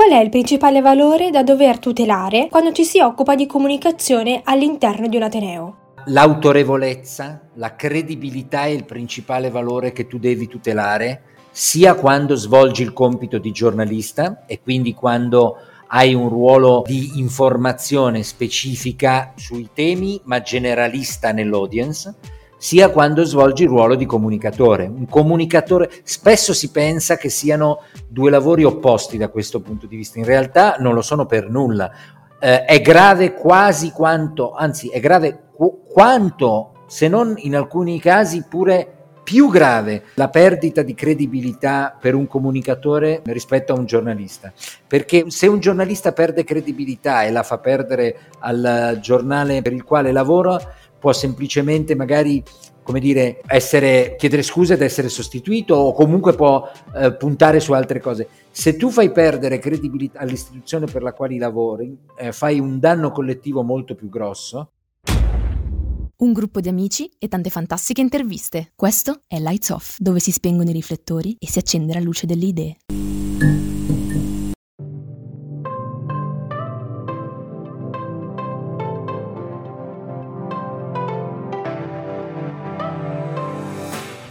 Qual è il principale valore da dover tutelare quando ci si occupa di comunicazione all'interno di un ateneo? L'autorevolezza, la credibilità è il principale valore che tu devi tutelare, sia quando svolgi il compito di giornalista e quindi quando hai un ruolo di informazione specifica sui temi, ma generalista nell'audience, sia quando svolgi il ruolo di comunicatore. Un comunicatore, spesso si pensa che siano due lavori opposti da questo punto di vista, in realtà non lo sono per nulla. È grave quasi quanto, anzi è grave quanto, se non in alcuni casi pure più grave, la perdita di credibilità per un comunicatore rispetto a un giornalista, perché se un giornalista perde credibilità e la fa perdere al giornale per il quale lavora, può semplicemente magari, come dire, chiedere scuse ed essere sostituito, o comunque può puntare su altre cose. Se tu fai perdere credibilità all'istituzione per la quale lavori, fai un danno collettivo molto più grosso. Un gruppo di amici e tante fantastiche interviste. Questo è Lights Off, dove si spengono i riflettori e si accende la luce delle idee.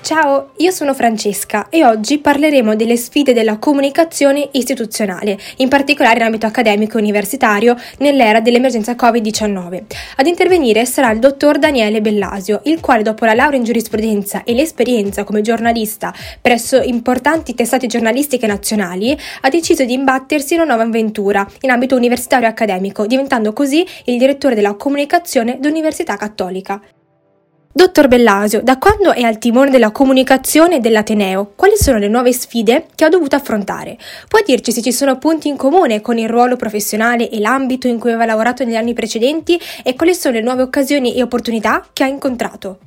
Ciao, io sono Francesca e oggi parleremo delle sfide della comunicazione istituzionale, in particolare in ambito accademico e universitario nell'era dell'emergenza Covid-19. Ad intervenire sarà il dottor Daniele Bellasio, il quale dopo la laurea in giurisprudenza e l'esperienza come giornalista presso importanti testate giornalistiche nazionali, ha deciso di imbattersi in una nuova avventura in ambito universitario e accademico, diventando così il direttore della comunicazione d'Università Cattolica. Dottor Bellasio, da quando è al timone della comunicazione dell'Ateneo, quali sono le nuove sfide che ha dovuto affrontare? Può dirci se ci sono punti in comune con il ruolo professionale e l'ambito in cui aveva lavorato negli anni precedenti e quali sono le nuove occasioni e opportunità che ha incontrato?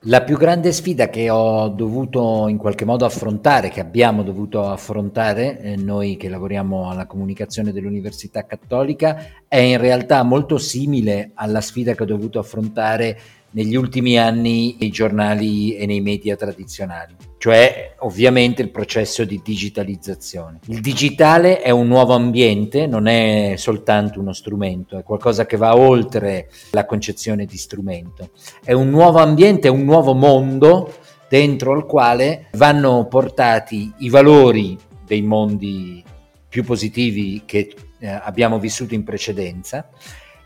La più grande sfida che ho dovuto in qualche modo affrontare, che abbiamo dovuto affrontare noi che lavoriamo alla comunicazione dell'Università Cattolica, è in realtà molto simile alla sfida che ho dovuto affrontare negli ultimi anni nei giornali e nei media tradizionali, cioè ovviamente il processo di digitalizzazione. Il digitale è un nuovo ambiente, non è soltanto uno strumento, è qualcosa che va oltre la concezione di strumento. È un nuovo ambiente, è un nuovo mondo dentro al quale vanno portati i valori dei mondi più positivi che abbiamo vissuto in precedenza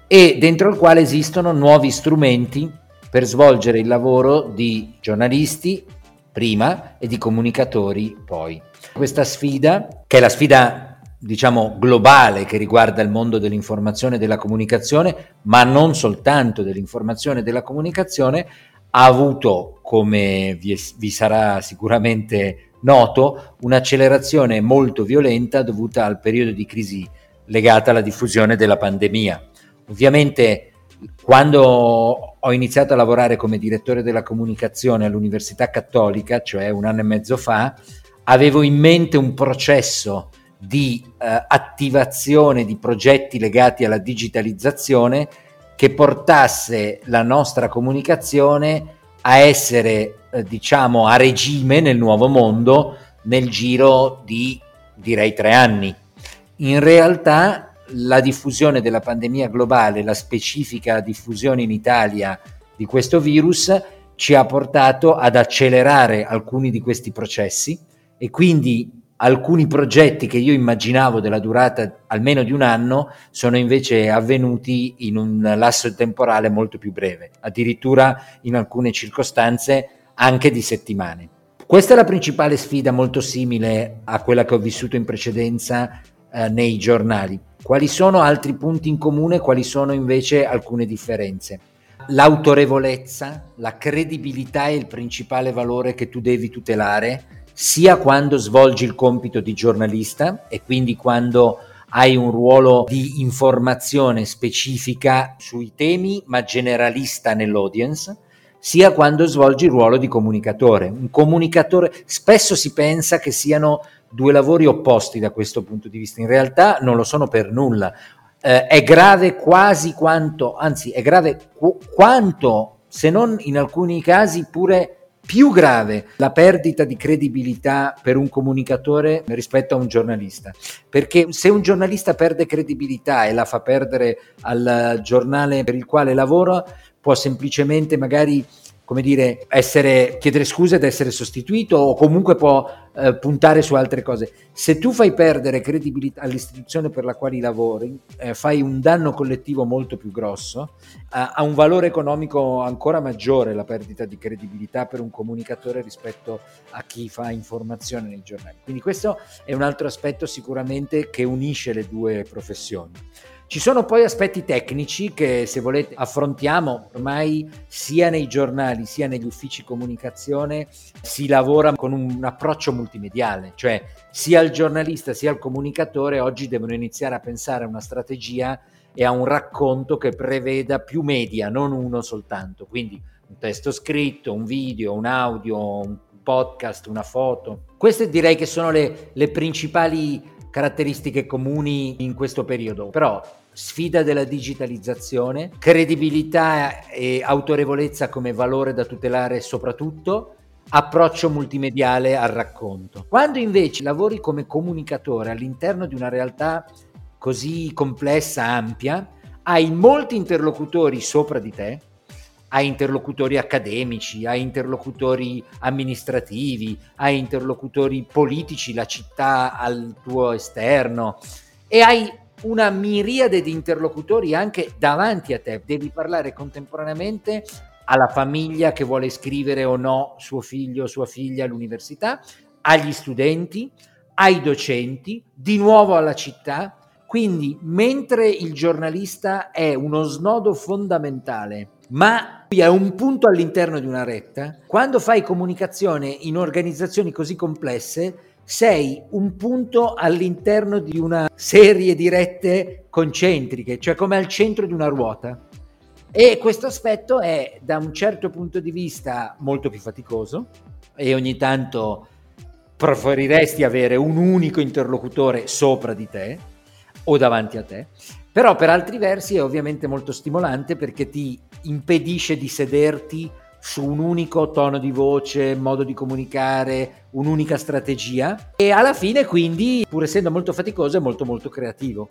e dentro al quale esistono nuovi strumenti per svolgere il lavoro di giornalisti prima e di comunicatori poi. Questa sfida, che è la sfida diciamo globale che riguarda il mondo dell'informazione e della comunicazione, ma non soltanto dell'informazione e della comunicazione, ha avuto, come vi sarà sicuramente noto, un'accelerazione molto violenta dovuta al periodo di crisi legata alla diffusione della pandemia. Ovviamente quando ho iniziato a lavorare come direttore della comunicazione all'Università Cattolica, cioè un anno e mezzo fa, avevo in mente un processo di attivazione di progetti legati alla digitalizzazione che portasse la nostra comunicazione a essere, diciamo, a regime nel nuovo mondo nel giro di, direi, 3 anni. In realtà la diffusione della pandemia globale, la specifica diffusione in Italia di questo virus, ci ha portato ad accelerare alcuni di questi processi e quindi alcuni progetti che io immaginavo della durata almeno di un anno sono invece avvenuti in un lasso temporale molto più breve, addirittura in alcune circostanze anche di settimane. Questa è la principale sfida, molto simile a quella che ho vissuto in precedenza nei giornali. Quali sono altri punti in comune? Quali sono invece alcune differenze? L'autorevolezza, la credibilità è il principale valore che tu devi tutelare, sia quando svolgi il compito di giornalista e quindi quando hai un ruolo di informazione specifica sui temi, ma generalista nell'audience, sia quando svolgi il ruolo di comunicatore. Un comunicatore, spesso si pensa che siano due lavori opposti da questo punto di vista, in realtà non lo sono per nulla. È grave quasi quanto, anzi è grave quanto, se non in alcuni casi pure più grave la perdita di credibilità per un comunicatore rispetto a un giornalista, perché se un giornalista perde credibilità e la fa perdere al giornale per il quale lavora, può semplicemente magari, come dire, chiedere scusa ed essere sostituito, o comunque può puntare su altre cose. Se tu fai perdere credibilità all'istituzione per la quale lavori, fai un danno collettivo molto più grosso, ha un valore economico ancora maggiore la perdita di credibilità per un comunicatore rispetto a chi fa informazione nei giornali. Quindi questo è un altro aspetto sicuramente che unisce le due professioni. Ci sono poi aspetti tecnici che, se volete, affrontiamo. Ormai sia nei giornali sia negli uffici comunicazione si lavora con un approccio multimediale, cioè sia il giornalista sia il comunicatore oggi devono iniziare a pensare a una strategia e a un racconto che preveda più media, non uno soltanto, quindi un testo scritto, un video, un audio, un podcast, una foto. Queste direi che sono le principali caratteristiche comuni in questo periodo, però sfida della digitalizzazione, credibilità e autorevolezza come valore da tutelare, soprattutto approccio multimediale al racconto. Quando invece lavori come comunicatore all'interno di una realtà così complessa, ampia, hai molti interlocutori sopra di te, hai interlocutori accademici, hai interlocutori amministrativi, hai interlocutori politici, la città al tuo esterno, e hai una miriade di interlocutori anche davanti a te. Devi parlare contemporaneamente alla famiglia che vuole iscrivere o no suo figlio o sua figlia all'università, agli studenti, ai docenti, di nuovo alla città. Quindi, mentre il giornalista è uno snodo fondamentale, ma è un punto all'interno di una retta, quando fai comunicazione in organizzazioni così complesse sei un punto all'interno di una serie di rette concentriche, cioè come al centro di una ruota, e questo aspetto è, da un certo punto di vista, molto più faticoso, e ogni tanto preferiresti avere un unico interlocutore sopra di te o davanti a te. Però per altri versi è ovviamente molto stimolante, perché ti impedisce di sederti su un unico tono di voce, modo di comunicare, un'unica strategia, e alla fine quindi, pur essendo molto faticoso, è molto molto creativo.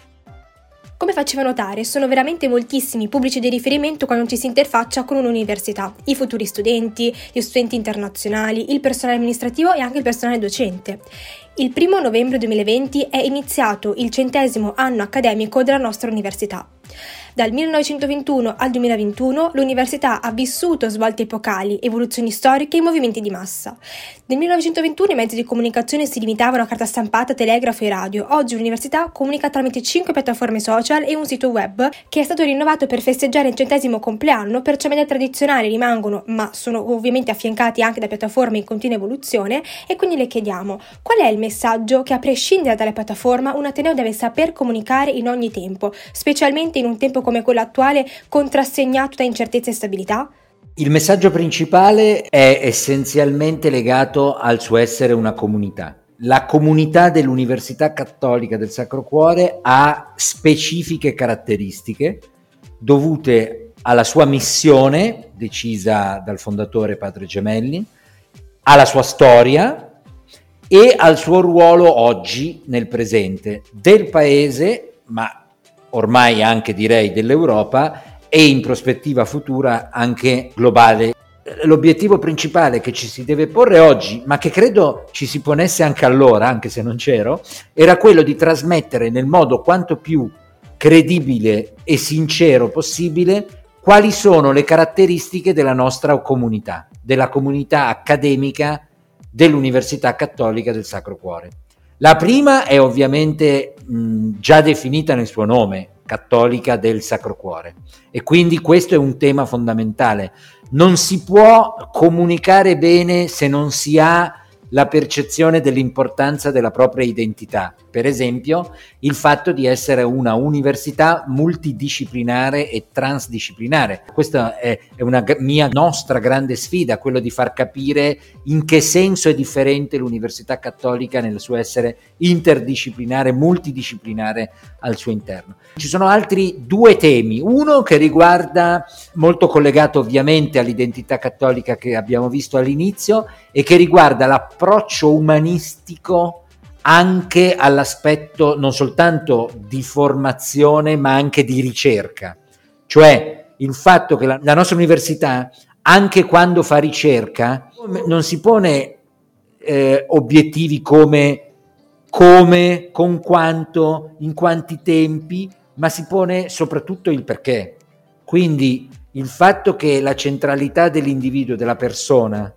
Come faceva notare, sono veramente moltissimi i pubblici di riferimento quando ci si interfaccia con un'università: i futuri studenti, gli studenti internazionali, il personale amministrativo e anche il personale docente. Il 1 novembre 2020 è iniziato il 100° anno accademico della nostra università. Dal 1921 al 2021 l'università ha vissuto svolte epocali, evoluzioni storiche e movimenti di massa. Nel 1921 i mezzi di comunicazione si limitavano a carta stampata, telegrafo e radio. Oggi l'università comunica tramite 5 piattaforme social e un sito web che è stato rinnovato per festeggiare il 100° compleanno, perciò i media tradizionali rimangono, ma sono ovviamente affiancati anche da piattaforme in continua evoluzione. E quindi le chiediamo: qual è il messaggio che, a prescindere dalla piattaforma, un ateneo deve saper comunicare in ogni tempo, specialmente in un tempo come quello attuale, contrassegnato da incertezza e stabilità? Il messaggio principale è essenzialmente legato al suo essere una comunità. La comunità dell'Università Cattolica del Sacro Cuore ha specifiche caratteristiche dovute alla sua missione, decisa dal fondatore Padre Gemelli, alla sua storia e al suo ruolo oggi nel presente del paese, ma ormai anche, direi, dell'Europa, e in prospettiva futura anche globale. L'obiettivo principale che ci si deve porre oggi, ma che credo ci si ponesse anche allora, anche se non c'ero, era quello di trasmettere nel modo quanto più credibile e sincero possibile quali sono le caratteristiche della nostra comunità, della comunità accademica dell'Università Cattolica del Sacro Cuore. La prima è ovviamente già definita nel suo nome, Cattolica del Sacro Cuore, e quindi questo è un tema fondamentale. Non si può comunicare bene se non si ha la percezione dell'importanza della propria identità, per esempio il fatto di essere una università multidisciplinare e transdisciplinare. Questa è una nostra grande sfida, quello di far capire in che senso è differente l'Università Cattolica nel suo essere interdisciplinare, multidisciplinare al suo interno. Ci sono altri due temi, uno che riguarda, molto collegato ovviamente all'identità cattolica che abbiamo visto all'inizio, e che riguarda l'approccio umanistico anche all'aspetto non soltanto di formazione ma anche di ricerca, cioè il fatto che la nostra università, anche quando fa ricerca, non si pone obiettivi come, con quanto, in quanti tempi, ma si pone soprattutto il perché. Quindi il fatto che la centralità dell'individuo, della persona,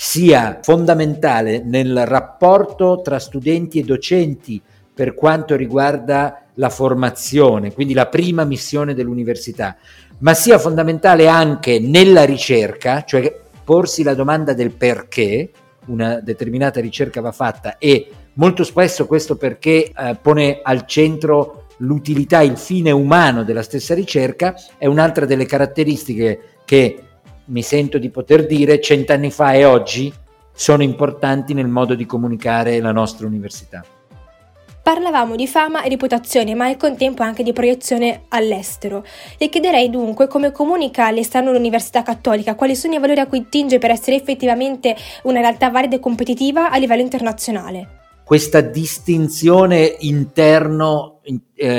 sia fondamentale nel rapporto tra studenti e docenti per quanto riguarda la formazione, quindi la prima missione dell'università, ma sia fondamentale anche nella ricerca, cioè porsi la domanda del perché una determinata ricerca va fatta, e molto spesso questo perché pone al centro l'utilità, il fine umano della stessa ricerca. È un'altra delle caratteristiche che mi sento di poter dire 100 anni fa e oggi sono importanti nel modo di comunicare la nostra università. Parlavamo di fama e reputazione, ma al contempo anche di proiezione all'estero. Le chiederei dunque come comunica all'esterno l'Università Cattolica, quali sono i valori a cui tinge per essere effettivamente una realtà valida e competitiva a livello internazionale. Questa distinzione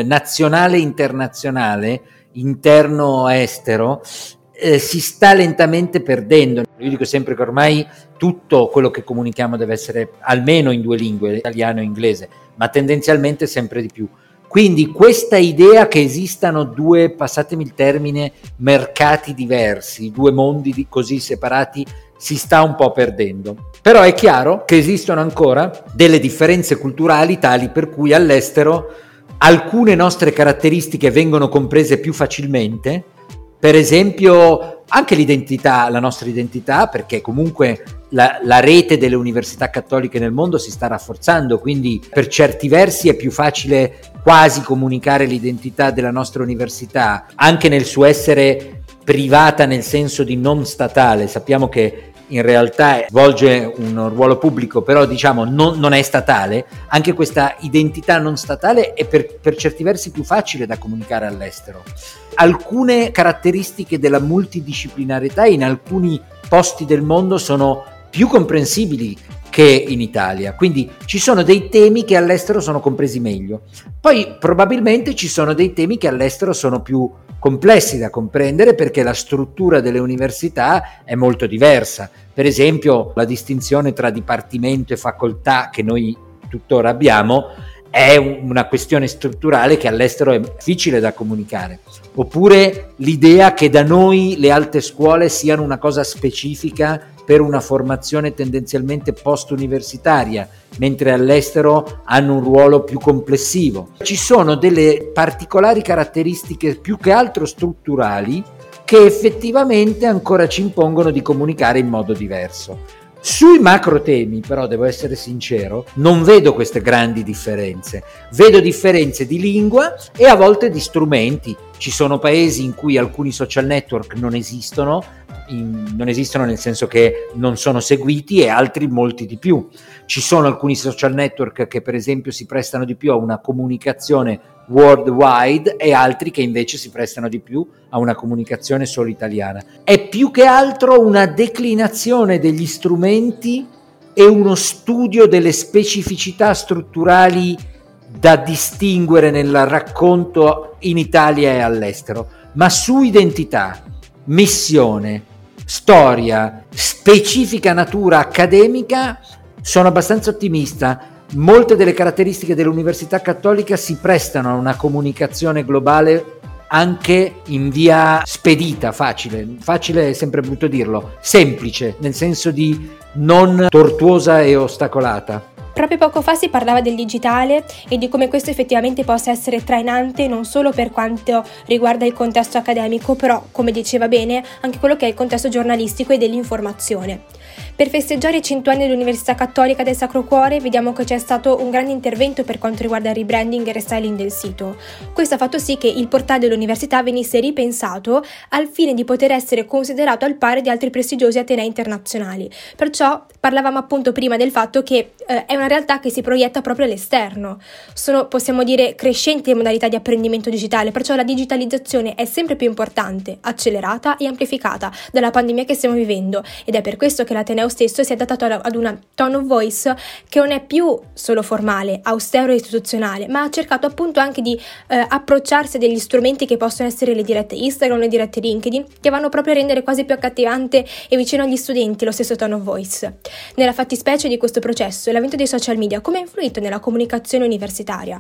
nazionale e internazionale, interno-estero, si sta lentamente perdendo. Io dico sempre che ormai tutto quello che comunichiamo deve essere almeno in due lingue, italiano e inglese, ma tendenzialmente sempre di più. Quindi questa idea che esistano due, passatemi il termine, mercati diversi, due mondi così separati, si sta un po' perdendo. Però è chiaro che esistono ancora delle differenze culturali tali per cui all'estero alcune nostre caratteristiche vengono comprese più facilmente. Per esempio anche l'identità, la nostra identità, perché comunque la rete delle università cattoliche nel mondo si sta rafforzando, quindi per certi versi è più facile quasi comunicare l'identità della nostra università, anche nel suo essere privata nel senso di non statale. Sappiamo che in realtà svolge un ruolo pubblico, però diciamo non è statale. Anche questa identità non statale è per certi versi più facile da comunicare all'estero. Alcune caratteristiche della multidisciplinarietà in alcuni posti del mondo sono più comprensibili che in Italia, quindi ci sono dei temi che all'estero sono compresi meglio. Poi probabilmente ci sono dei temi che all'estero sono più complessi da comprendere, perché la struttura delle università è molto diversa. Per esempio la distinzione tra dipartimento e facoltà che noi tuttora abbiamo è una questione strutturale che all'estero è difficile da comunicare. Oppure l'idea che da noi le alte scuole siano una cosa specifica per una formazione tendenzialmente post-universitaria, mentre all'estero hanno un ruolo più complessivo. Ci sono delle particolari caratteristiche più che altro strutturali che effettivamente ancora ci impongono di comunicare in modo diverso. Sui macro temi, però, devo essere sincero, non vedo queste grandi differenze. Vedo differenze di lingua e a volte di strumenti. Ci sono paesi in cui alcuni social network non esistono nel senso che non sono seguiti, e altri molti di più. Ci sono alcuni social network che per esempio si prestano di più a una comunicazione worldwide e altri che invece si prestano di più a una comunicazione solo italiana. È più che altro una declinazione degli strumenti e uno studio delle specificità strutturali da distinguere nel racconto in Italia e all'estero, ma su identità, missione, storia, specifica natura accademica sono abbastanza ottimista. Molte delle caratteristiche dell'Università Cattolica si prestano a una comunicazione globale anche in via spedita, facile è sempre brutto dirlo, semplice, nel senso di non tortuosa e ostacolata. Proprio poco fa si parlava del digitale e di come questo effettivamente possa essere trainante non solo per quanto riguarda il contesto accademico, però, come diceva bene, anche quello che è il contesto giornalistico e dell'informazione. Per festeggiare i 5 anni dell'Università Cattolica del Sacro Cuore vediamo che c'è stato un grande intervento per quanto riguarda il rebranding e il restyling del sito. Questo ha fatto sì che il portale dell'università venisse ripensato al fine di poter essere considerato al pari di altri prestigiosi atenei internazionali. Perciò parlavamo appunto prima del fatto che è una realtà che si proietta proprio all'esterno. Sono, possiamo dire, crescenti le modalità di apprendimento digitale, perciò la digitalizzazione è sempre più importante, accelerata e amplificata dalla pandemia che stiamo vivendo, ed è per questo che l'Ateneo stesso si è adattato ad una tone of voice che non è più solo formale, austero e istituzionale, ma ha cercato appunto anche di approcciarsi a degli strumenti che possono essere le dirette Instagram, le dirette LinkedIn, che vanno proprio a rendere quasi più accattivante e vicino agli studenti lo stesso tone of voice. Nella fattispecie di questo processo, l'avvento dei social media come ha influito nella comunicazione universitaria?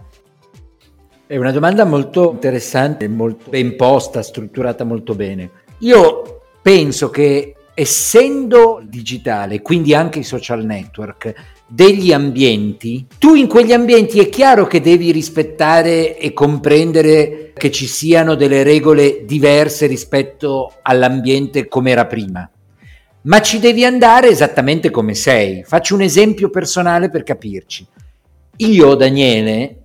È una domanda molto interessante, molto ben posta, strutturata molto bene. Io penso che, essendo digitale, quindi anche i social network, degli ambienti, tu in quegli ambienti è chiaro che devi rispettare e comprendere che ci siano delle regole diverse rispetto all'ambiente come era prima, ma ci devi andare esattamente come sei. Faccio un esempio personale per capirci. Io, Daniele,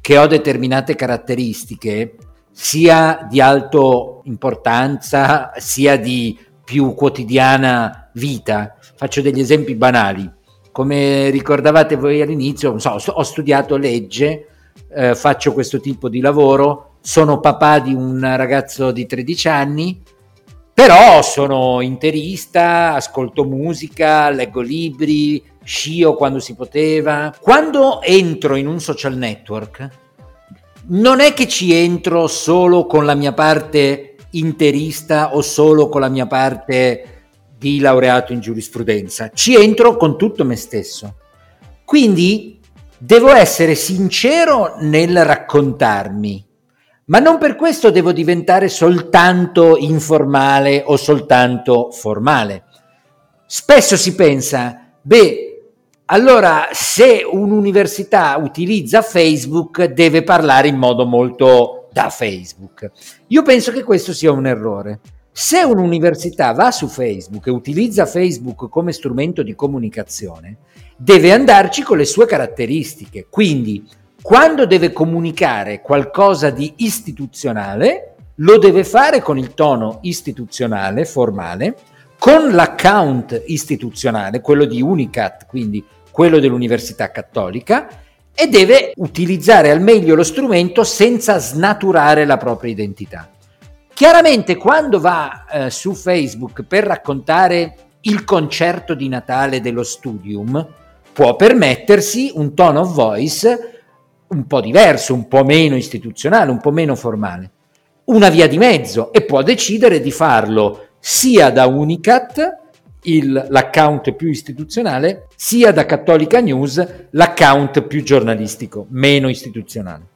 che ho determinate caratteristiche, sia di alto importanza, sia di più quotidiana vita. Faccio degli esempi banali. Come ricordavate voi all'inizio, non so, ho studiato legge, faccio questo tipo di lavoro, sono papà di un ragazzo di 13 anni, però sono interista, ascolto musica, leggo libri, scio quando si poteva. Quando entro in un social network, non è che ci entro solo con la mia parte interista o solo con la mia parte di laureato in giurisprudenza, ci entro con tutto me stesso. Quindi devo essere sincero nel raccontarmi, ma non per questo devo diventare soltanto informale o soltanto formale. Spesso si pensa, allora se un'università utilizza Facebook deve parlare in modo molto da Facebook. Io penso che questo sia un errore. Se un'università va su Facebook e utilizza Facebook come strumento di comunicazione, deve andarci con le sue caratteristiche. Quindi, quando deve comunicare qualcosa di istituzionale, lo deve fare con il tono istituzionale, formale, con l'account istituzionale, quello di Unicat, quindi quello dell'Università Cattolica, e deve utilizzare al meglio lo strumento senza snaturare la propria identità. Chiaramente quando va su Facebook per raccontare il concerto di Natale dello Studium, può permettersi un tone of voice un po' diverso, un po' meno istituzionale, un po' meno formale, una via di mezzo, e può decidere di farlo sia da Unicat, l'account più istituzionale, sia da Cattolica News, l'account più giornalistico, meno istituzionale.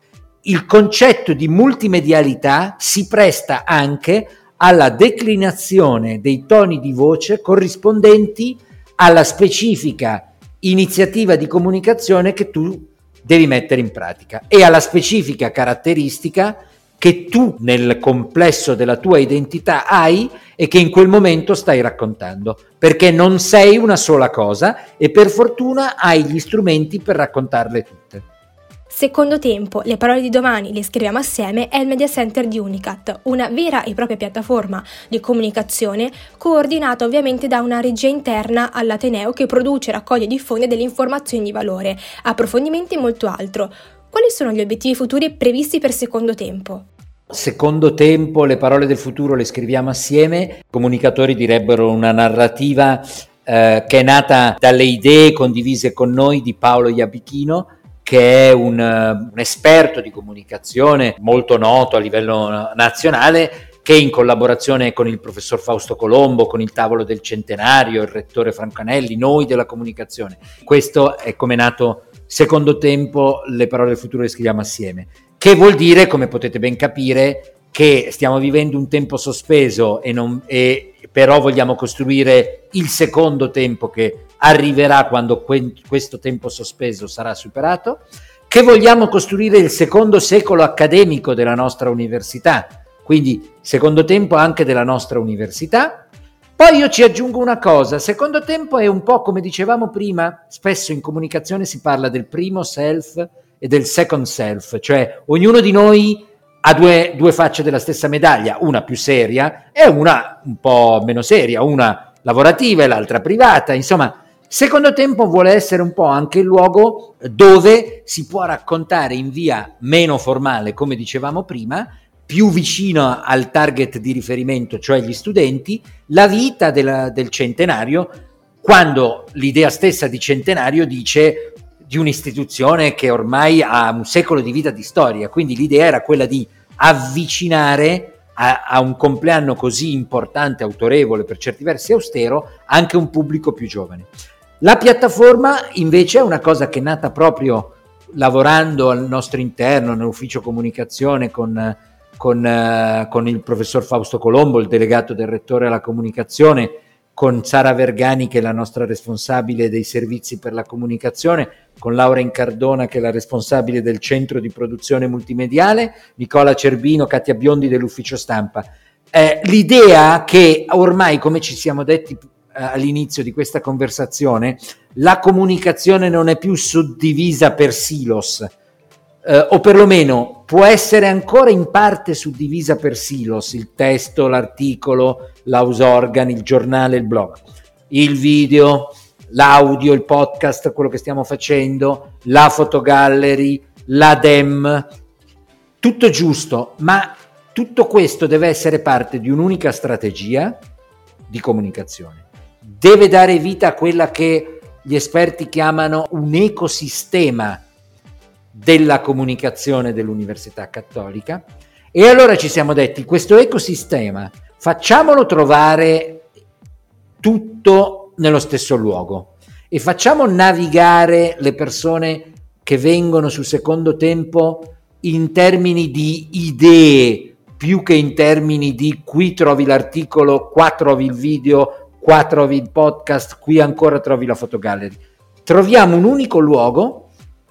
Il concetto di multimedialità si presta anche alla declinazione dei toni di voce corrispondenti alla specifica iniziativa di comunicazione che tu devi mettere in pratica e alla specifica caratteristica che tu nel complesso della tua identità hai e che in quel momento stai raccontando, perché non sei una sola cosa e per fortuna hai gli strumenti per raccontarle tutte. Secondo Tempo, le parole di domani le scriviamo assieme, è il media center di Unicat, una vera e propria piattaforma di comunicazione coordinata ovviamente da una regia interna all'Ateneo che produce, raccoglie e diffonde delle informazioni di valore, approfondimenti e molto altro. Quali sono gli obiettivi futuri previsti per Secondo Tempo? Secondo Tempo, le parole del futuro le scriviamo assieme, i comunicatori direbbero una narrativa che è nata dalle idee condivise con noi di Paolo Iabichino, che è un esperto di comunicazione molto noto a livello nazionale, che in collaborazione con il professor Fausto Colombo, con il tavolo del centenario, il rettore Franco Anelli, noi della comunicazione. Questo è come è nato Secondo Tempo, le parole del futuro le scriviamo assieme, che vuol dire, come potete ben capire, che stiamo vivendo un tempo sospeso e però vogliamo costruire il secondo tempo che arriverà quando questo tempo sospeso sarà superato, che vogliamo costruire il secondo secolo accademico della nostra università, quindi secondo tempo anche della nostra università, Poi io ci aggiungo una cosa, secondo tempo è un po' come dicevamo prima, spesso in comunicazione si parla del primo self e del second self, cioè ognuno di noi ha due facce della stessa medaglia, una più seria e una un po' meno seria, una lavorativa e l'altra privata, insomma secondo tempo vuole essere un po' anche il luogo dove si può raccontare in via meno formale, come dicevamo prima, più vicino al target di riferimento, cioè gli studenti, la vita del centenario, quando l'idea stessa di centenario dice di un'istituzione che ormai ha un secolo di vita di storia, quindi l'idea era quella di avvicinare a un compleanno così importante, autorevole, per certi versi austero, anche un pubblico più giovane. La piattaforma invece è una cosa che è nata proprio lavorando al nostro interno, nell'ufficio comunicazione con il professor Fausto Colombo, il delegato del rettore alla comunicazione, con Sara Vergani che è la nostra responsabile dei servizi per la comunicazione, con Laura Incardona che è la responsabile del centro di produzione multimediale, Nicola Cervino, Katia Biondi dell'ufficio stampa. L'idea che ormai, come ci siamo detti all'inizio di questa conversazione, la comunicazione non è più suddivisa per silos, o perlomeno può essere ancora in parte suddivisa per silos, il testo, l'articolo, l'ausorgan, il giornale, il blog, il video, l'audio, il podcast, quello che stiamo facendo, la fotogallery, la dem, tutto giusto, ma tutto questo deve essere parte di un'unica strategia di comunicazione, deve dare vita a quella che gli esperti chiamano un ecosistema della comunicazione dell'Università Cattolica. E allora ci siamo detti, questo ecosistema facciamolo trovare tutto nello stesso luogo e facciamo navigare le persone che vengono su Secondo Tempo in termini di idee più che in termini di qui trovi l'articolo, qua trovi il video, qua trovi il podcast, qui ancora trovi la fotogallery. Troviamo un unico luogo,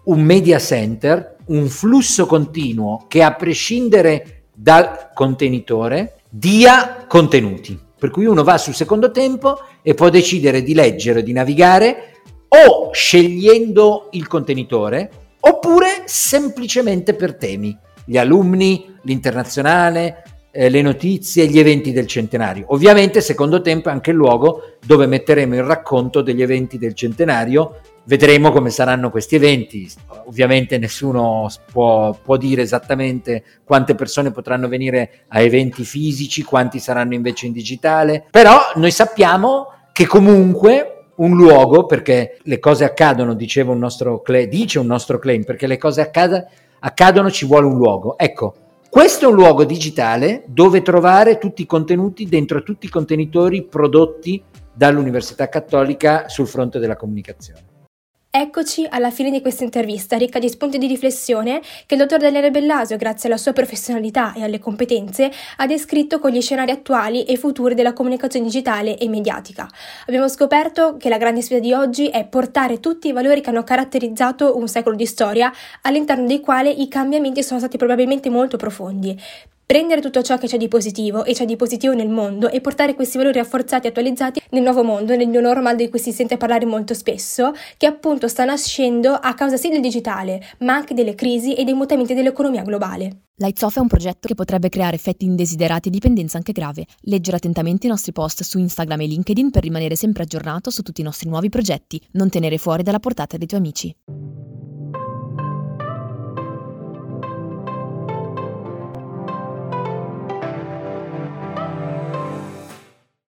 un media center, un flusso continuo che a prescindere dal contenitore dia contenuti, per cui uno va sul Secondo Tempo e può decidere di leggere, di navigare o scegliendo il contenitore oppure semplicemente per temi, gli alunni, l'internazionale, le notizie, gli eventi del centenario. Ovviamente Secondo Tempo è anche il luogo dove metteremo il racconto degli eventi del centenario. Vedremo come saranno questi eventi, ovviamente nessuno può dire esattamente quante persone potranno venire a eventi fisici, quanti saranno invece in digitale, però noi sappiamo che comunque un luogo, perché le cose accadono, dice un nostro claim, perché le cose accadono ci vuole un luogo. Ecco, questo è un luogo digitale dove trovare tutti i contenuti dentro tutti i contenitori prodotti dall'Università Cattolica sul fronte della comunicazione. Eccoci alla fine di questa intervista ricca di spunti di riflessione che il dottor Daniele Bellasio, grazie alla sua professionalità e alle competenze, ha descritto con gli scenari attuali e futuri della comunicazione digitale e mediatica. Abbiamo scoperto che la grande sfida di oggi è portare tutti i valori che hanno caratterizzato un secolo di storia, all'interno dei quali i cambiamenti sono stati probabilmente molto profondi. Prendere tutto ciò che c'è di positivo e c'è di positivo nel mondo e portare questi valori rafforzati e attualizzati nel nuovo mondo, nel new normal di cui si sente parlare molto spesso, che appunto sta nascendo a causa sì del digitale, ma anche delle crisi e dei mutamenti dell'economia globale. Lights Off è un progetto che potrebbe creare effetti indesiderati e dipendenza anche grave. Leggere attentamente i nostri post su Instagram e LinkedIn per rimanere sempre aggiornato su tutti i nostri nuovi progetti, non tenere fuori dalla portata dei tuoi amici.